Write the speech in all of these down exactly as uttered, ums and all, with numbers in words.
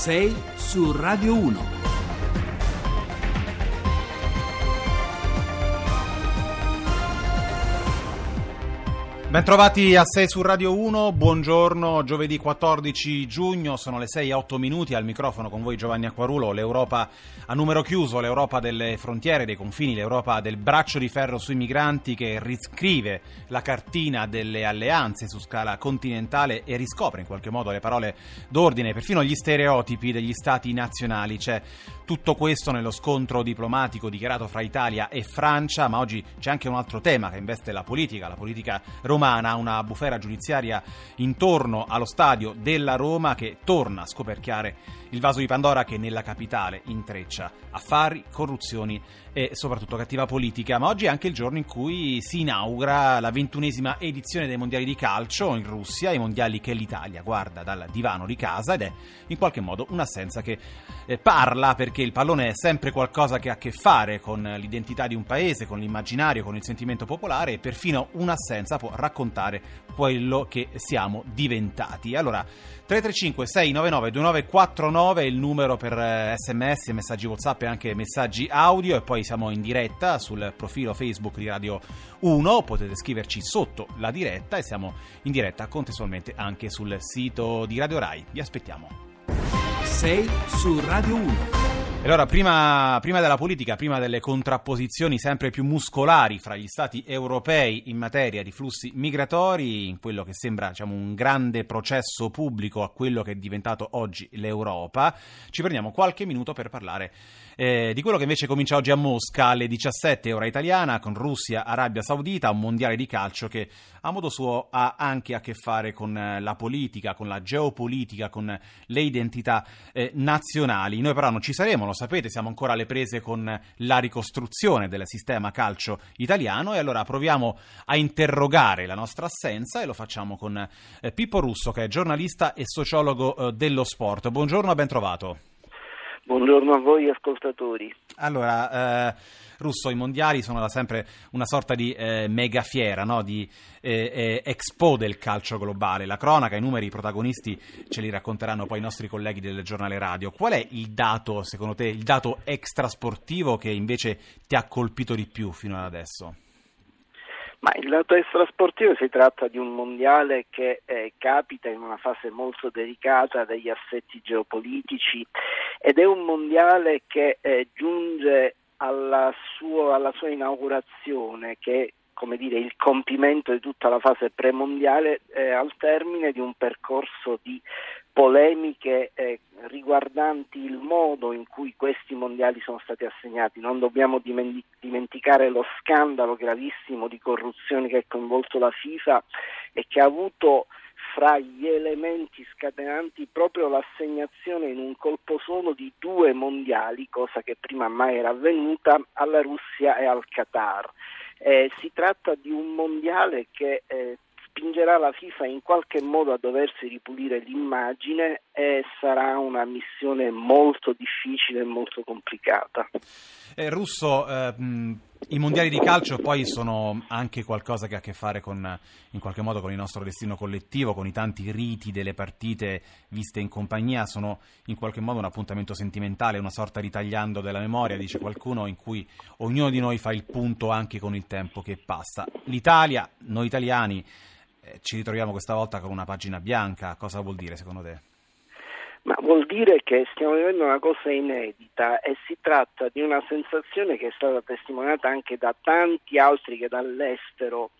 sei su Radio uno. Bentrovati a sei su Radio uno, buongiorno, giovedì quattordici giugno, sono le sei e otto minuti, al microfono con voi Giovanni Acquarulo. L'Europa a numero chiuso, l'Europa delle frontiere, dei confini, l'Europa del braccio di ferro sui migranti, che riscrive la cartina delle alleanze su scala continentale e riscopre in qualche modo le parole d'ordine, perfino gli stereotipi degli stati nazionali. C'è tutto questo nello scontro diplomatico dichiarato fra Italia e Francia, ma oggi c'è anche un altro tema che investe la politica, la politica romana. Romana, una bufera giudiziaria intorno allo stadio della Roma che torna a scoperchiare il vaso di Pandora che nella capitale intreccia affari, corruzioni e soprattutto cattiva politica. Ma oggi è anche il giorno in cui si inaugura la ventunesima edizione dei mondiali di calcio in Russia, i mondiali che l'Italia guarda dal divano di casa, ed è in qualche modo un'assenza che parla, perché il pallone è sempre qualcosa che ha a che fare con l'identità di un paese, con l'immaginario, con il sentimento popolare, e perfino un'assenza può raccontare quello che siamo diventati. Allora, tre tre cinque sei nove nove due nove quattro nove è il numero per sms, messaggi WhatsApp e anche messaggi audio, e poi siamo in diretta sul profilo Facebook di Radio uno, potete scriverci sotto la diretta, e siamo in diretta contestualmente anche sul sito di Radio Rai. Vi aspettiamo. sei su Radio uno. E allora, prima, prima della politica, prima delle contrapposizioni sempre più muscolari fra gli stati europei in materia di flussi migratori, in quello che sembra, diciamo, un grande processo pubblico a quello che è diventato oggi l'Europa, ci prendiamo qualche minuto per parlare eh, di quello che invece comincia oggi a Mosca alle diciassette ora italiana, con Russia, Arabia Saudita, un mondiale di calcio che a modo suo ha anche a che fare con la politica, con la geopolitica, con le identità eh, nazionali. Noi però non ci saremo, lo sapete, siamo ancora alle prese con la ricostruzione del sistema calcio italiano, e allora proviamo a interrogare la nostra assenza, e lo facciamo con eh, Pippo Russo, che è giornalista e sociologo eh, dello sport. Buongiorno, ben trovato. Buongiorno a voi ascoltatori. Allora, eh, Russo, i mondiali sono da sempre una sorta di eh, mega fiera, no? Di eh, eh, expo del calcio globale. La cronaca, i numeri, i protagonisti ce li racconteranno poi i nostri colleghi del giornale radio. Qual è il dato, secondo te, il dato extrasportivo che invece ti ha colpito di più fino ad adesso? Ma il lato extrasportivo, si tratta di un mondiale che eh, capita in una fase molto delicata degli assetti geopolitici, ed è un mondiale che eh, giunge alla, suo, alla sua inaugurazione, che è, come dire, il compimento di tutta la fase premondiale, eh, al termine di un percorso di polemiche eh, riguardanti il modo in cui questi mondiali sono stati assegnati. Non dobbiamo dimenticare lo scandalo gravissimo di corruzione che ha coinvolto la FIFA e che ha avuto fra gli elementi scatenanti proprio l'assegnazione in un colpo solo di due mondiali, cosa che prima mai era avvenuta, alla Russia e al Qatar. Eh, si tratta di un mondiale che eh, spingerà la FIFA in qualche modo a doversi ripulire l'immagine, e sarà una missione molto difficile e molto complicata. Eh, Russo, eh, mh, i mondiali di calcio poi sono anche qualcosa che ha a che fare con, in qualche modo, con il nostro destino collettivo, con i tanti riti delle partite viste in compagnia, sono in qualche modo un appuntamento sentimentale, una sorta di tagliando della memoria, dice qualcuno, in cui ognuno di noi fa il punto anche con il tempo che passa. L'Italia, noi italiani, ci ritroviamo questa volta con una pagina bianca. Cosa vuol dire, secondo te? Ma vuol dire che stiamo vivendo una cosa inedita, e si tratta di una sensazione che è stata testimoniata anche da tanti altri che dall'estero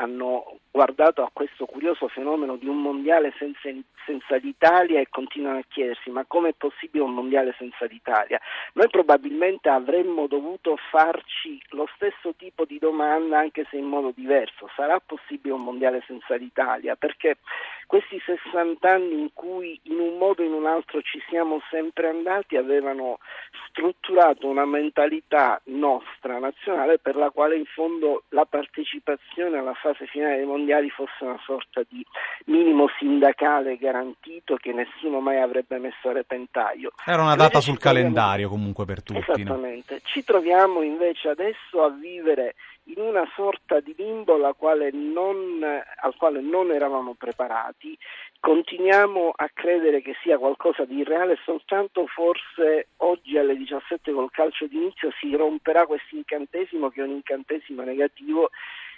hanno guardato a questo curioso fenomeno di un mondiale senza, senza l'Italia, e continuano a chiedersi: ma com'è possibile un mondiale senza l'Italia? Noi probabilmente avremmo dovuto farci lo stesso tipo di domanda, anche se in modo diverso. Sarà possibile un mondiale senza l'Italia? Perché questi sessanta anni in cui in un modo o in un altro ci siamo sempre andati avevano strutturato una mentalità nostra, nazionale, per la quale in fondo la partecipazione alla fase finale dei mondiali fosse una sorta di minimo sindacale garantito che nessuno mai avrebbe messo a repentaglio. Era una data sul calendario comunque per tutti. Esattamente. No? Ci troviamo invece adesso a vivere in una sorta di limbo alla quale non, al quale non eravamo preparati. Continuiamo a credere che sia qualcosa di irreale, soltanto forse oggi alle diciassette col calcio d'inizio si romperà questo incantesimo, che è un incantesimo negativo,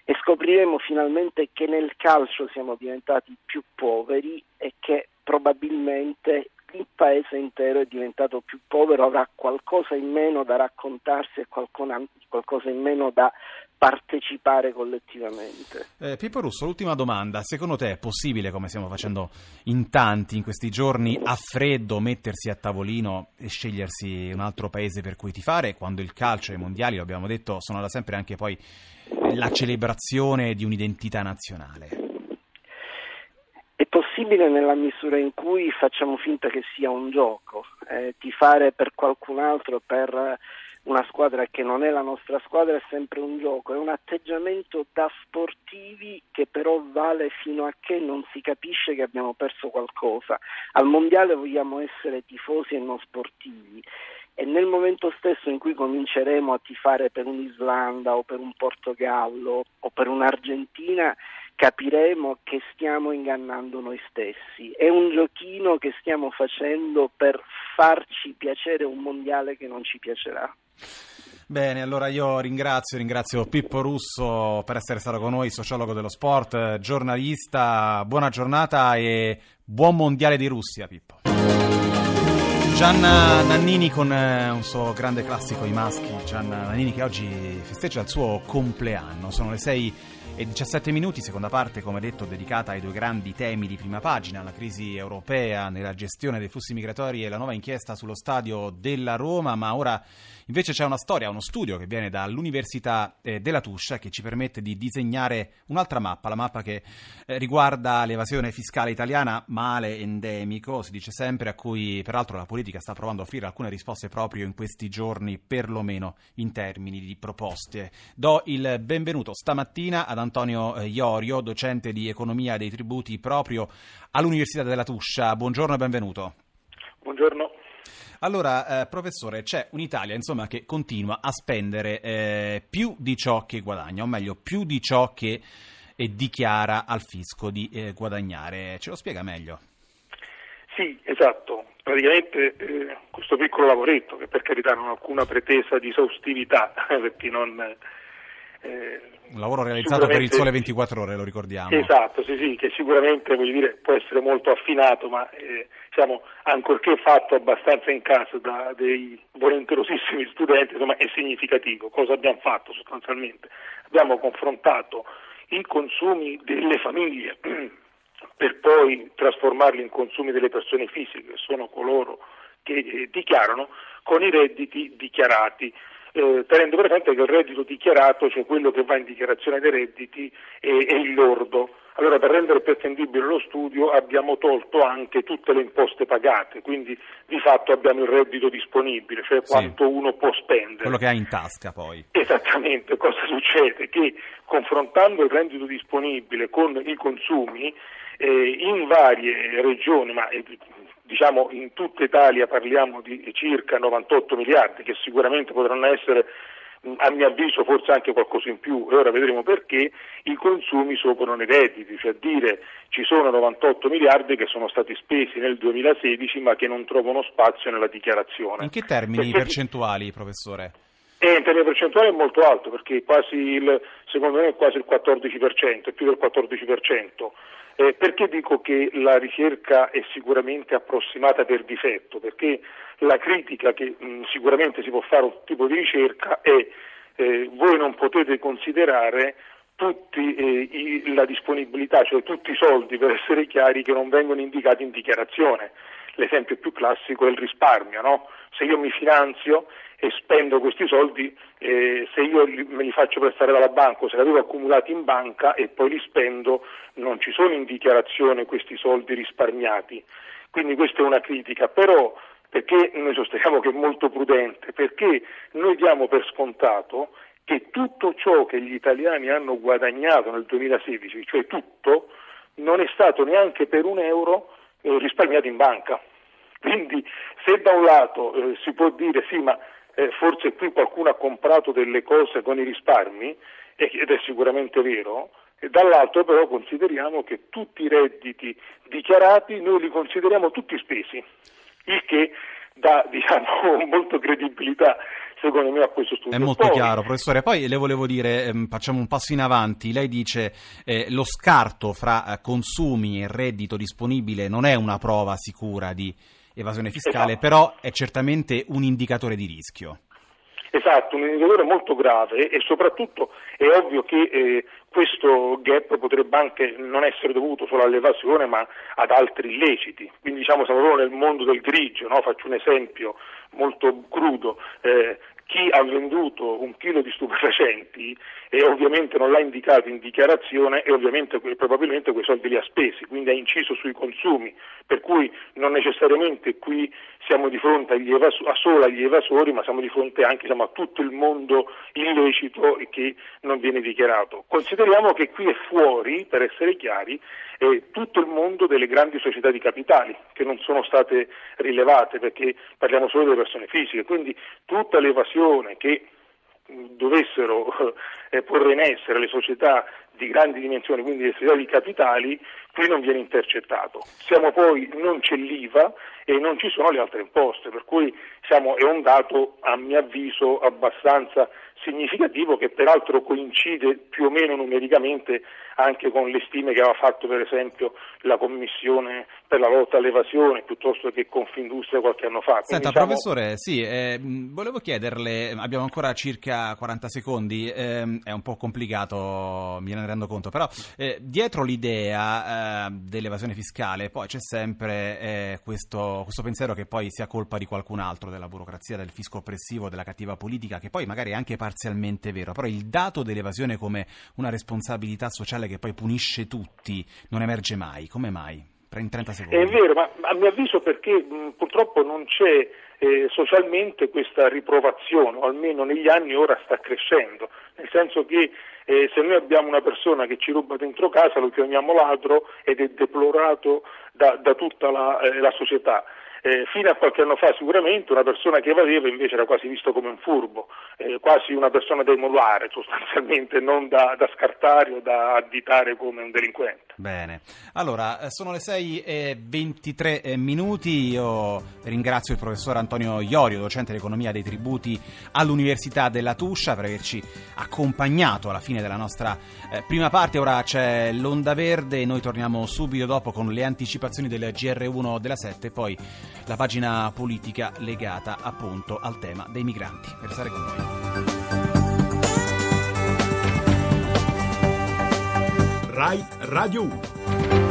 e scopriremo finalmente che nel calcio siamo diventati più poveri e che probabilmente il paese intero è diventato più povero, avrà qualcosa in meno da raccontarsi e qualcosa in meno da partecipare collettivamente. Eh, Pippo Russo, l'ultima domanda: secondo te è possibile, come stiamo facendo in tanti in questi giorni, a freddo mettersi a tavolino e scegliersi un altro paese per cui tifare, quando il calcio e i mondiali, lo abbiamo detto, sono da sempre anche poi la celebrazione di un'identità nazionale? È possibile nella misura in cui facciamo finta che sia un gioco, eh, tifare per qualcun altro, per una squadra che non è la nostra squadra, è sempre un gioco, è un atteggiamento da sportivi che però vale fino a che non si capisce che abbiamo perso qualcosa. Al mondiale vogliamo essere tifosi e non sportivi, e nel momento stesso in cui cominceremo a tifare per un'Islanda o per un Portogallo o per un'Argentina, capiremo che stiamo ingannando noi stessi. È un giochino che stiamo facendo per farci piacere un mondiale che non ci piacerà. Bene, allora io ringrazio, ringrazio Pippo Russo per essere stato con noi, sociologo dello sport, giornalista. Buona giornata e buon mondiale di Russia, Pippo. Gianna Nannini con un suo grande classico, i maschi. Gianna Nannini che oggi festeggia il suo compleanno. Sono le sei e diciassette minuti, seconda parte, come detto, dedicata ai due grandi temi di prima pagina: la crisi europea nella gestione dei flussi migratori e la nuova inchiesta sullo stadio della Roma. Ma ora invece c'è una storia, uno studio che viene dall'Università eh, della Tuscia, che ci permette di disegnare un'altra mappa, la mappa che eh, riguarda l'evasione fiscale italiana, male endemico, si dice sempre, a cui peraltro la politica sta provando a offrire alcune risposte proprio in questi giorni, perlomeno in termini di proposte. Do il benvenuto stamattina ad Antonio Iorio, docente di economia dei tributi proprio all'Università della Tuscia. Buongiorno e benvenuto. Buongiorno. Allora, eh, professore, c'è un'Italia, insomma, che continua a spendere eh, più di ciò che guadagna, o meglio, più di ciò che eh, dichiara al fisco di eh, guadagnare. Ce lo spiega meglio? Sì, esatto. Praticamente eh, questo piccolo lavoretto, che per carità non ha alcuna pretesa di esaustività, perché non... Eh, un lavoro realizzato per il Sole ventiquattro Ore, lo ricordiamo. Esatto, sì, sì, che sicuramente, voglio dire, può essere molto affinato, ma eh, diciamo, ancorché fatto abbastanza in casa da dei volenterosissimi studenti, insomma, è significativo. Cosa abbiamo fatto sostanzialmente? Abbiamo confrontato i consumi delle famiglie per poi trasformarli in consumi delle persone fisiche, che sono coloro che eh, dichiarano, con i redditi dichiarati. Eh, tenendo presente che il reddito dichiarato, cioè quello che va in dichiarazione dei redditi, è, è il lordo. Allora, per rendere pretendibile lo studio, abbiamo tolto anche tutte le imposte pagate, quindi di fatto abbiamo il reddito disponibile, cioè quanto sì, uno può spendere. Quello che ha in tasca poi. Esattamente. Cosa succede? Che confrontando il reddito disponibile con i consumi, eh, in varie regioni, ma eh, diciamo in tutta Italia parliamo di circa novantotto miliardi, che sicuramente potranno essere, a mio avviso, forse anche qualcosa in più, e ora vedremo perché, i consumi superano i redditi, cioè dire ci sono novantotto miliardi che sono stati spesi nel duemilasedici ma che non trovano spazio nella dichiarazione. In che termini perché... percentuali, professore? E in termini percentuali è molto alto, perché quasi il, secondo me è quasi il quattordici per cento, è più del quattordici per cento. Eh, perché dico che la ricerca è sicuramente approssimata per difetto? Perché la critica che mh, sicuramente si può fare a un tipo di ricerca è eh, voi non potete considerare tutti eh, i, la disponibilità, cioè tutti i soldi, per essere chiari, che non vengono indicati in dichiarazione. L'esempio più classico è il risparmio, no? Se io mi finanzio e spendo questi soldi, eh, se io li, me li faccio prestare dalla banca, se li avevo accumulati in banca e poi li spendo, non ci sono in dichiarazione questi soldi risparmiati. Quindi questa è una critica, però perché noi sosteniamo che è molto prudente, perché noi diamo per scontato che tutto ciò che gli italiani hanno guadagnato nel duemilasedici, cioè tutto, non è stato neanche per un euro eh, risparmiato in banca. Quindi se da un lato eh, si può dire sì, ma Eh, forse qui qualcuno ha comprato delle cose con i risparmi, ed è sicuramente vero, e dall'altro però consideriamo che tutti i redditi dichiarati noi li consideriamo tutti spesi, il che dà, diciamo, molta credibilità secondo me a questo studio. È molto poi, chiaro, professore. Poi le volevo dire, ehm, facciamo un passo in avanti. Lei dice eh, lo scarto fra consumi e reddito disponibile non è una prova sicura di evasione fiscale, esatto, però è certamente un indicatore di rischio. Esatto, un indicatore molto grave, e soprattutto è ovvio che eh, questo gap potrebbe anche non essere dovuto solo all'evasione ma ad altri illeciti, quindi diciamo siamo proprio nel mondo del grigio, no? Faccio un esempio molto crudo, eh, chi ha venduto un chilo di stupefacenti e ovviamente non l'ha indicato in dichiarazione e ovviamente probabilmente quei soldi li ha spesi, quindi ha inciso sui consumi, per cui non necessariamente qui siamo di fronte agli evas- a solo agli evasori, ma siamo di fronte anche diciamo, a tutto il mondo illecito che non viene dichiarato. Consideriamo che qui è fuori, per essere chiari, eh, tutto il mondo delle grandi società di capitali che non sono state rilevate, perché parliamo solo delle persone fisiche, quindi tutta l'evasione che dovessero eh, porre in essere le società di grandi dimensioni, quindi le società di capitali, qui non viene intercettato. Siamo poi, non c'è l'I V A e non ci sono le altre imposte, per cui siamo, è un dato a mio avviso abbastanza significativo che peraltro coincide più o meno numericamente anche con le stime che aveva fatto per esempio la Commissione per la lotta all'evasione piuttosto che Confindustria qualche anno fa. Quindi, Senta diciamo... professore, sì, eh, volevo chiederle, abbiamo ancora circa quaranta secondi, eh, è un po' complicato, mi rendo conto, però eh, dietro l'idea eh, dell'evasione fiscale poi c'è sempre eh, questo, questo pensiero che poi sia colpa di qualcun altro, della burocrazia, del fisco oppressivo, della cattiva politica, che poi magari è anche parzialmente vero, però il dato dell'evasione come una responsabilità sociale che poi punisce tutti non emerge mai. Come mai? In trenta secondi. È vero, ma a mio avviso perché mh, purtroppo non c'è eh, socialmente questa riprovazione, o almeno negli anni ora sta crescendo, nel senso che Eh, se noi abbiamo una persona che ci ruba dentro casa lo chiamiamo ladro ed è deplorato da, da tutta la, eh, la società. Eh, fino a qualche anno fa sicuramente una persona che evadeva invece era quasi visto come un furbo, eh, quasi una persona da emulare sostanzialmente, non da, da scartare o da additare come un delinquente. Bene, allora sono le sei e ventitré minuti, io ringrazio il professor Antonio Iorio, docente di economia dei tributi all'Università della Tuscia, per averci accompagnato alla fine della nostra eh, prima parte. Ora c'è l'Onda Verde, noi torniamo subito dopo con le anticipazioni del G R uno della sette, poi la pagina politica legata appunto al tema dei migranti. Per stare con noi. Rai Radio uno.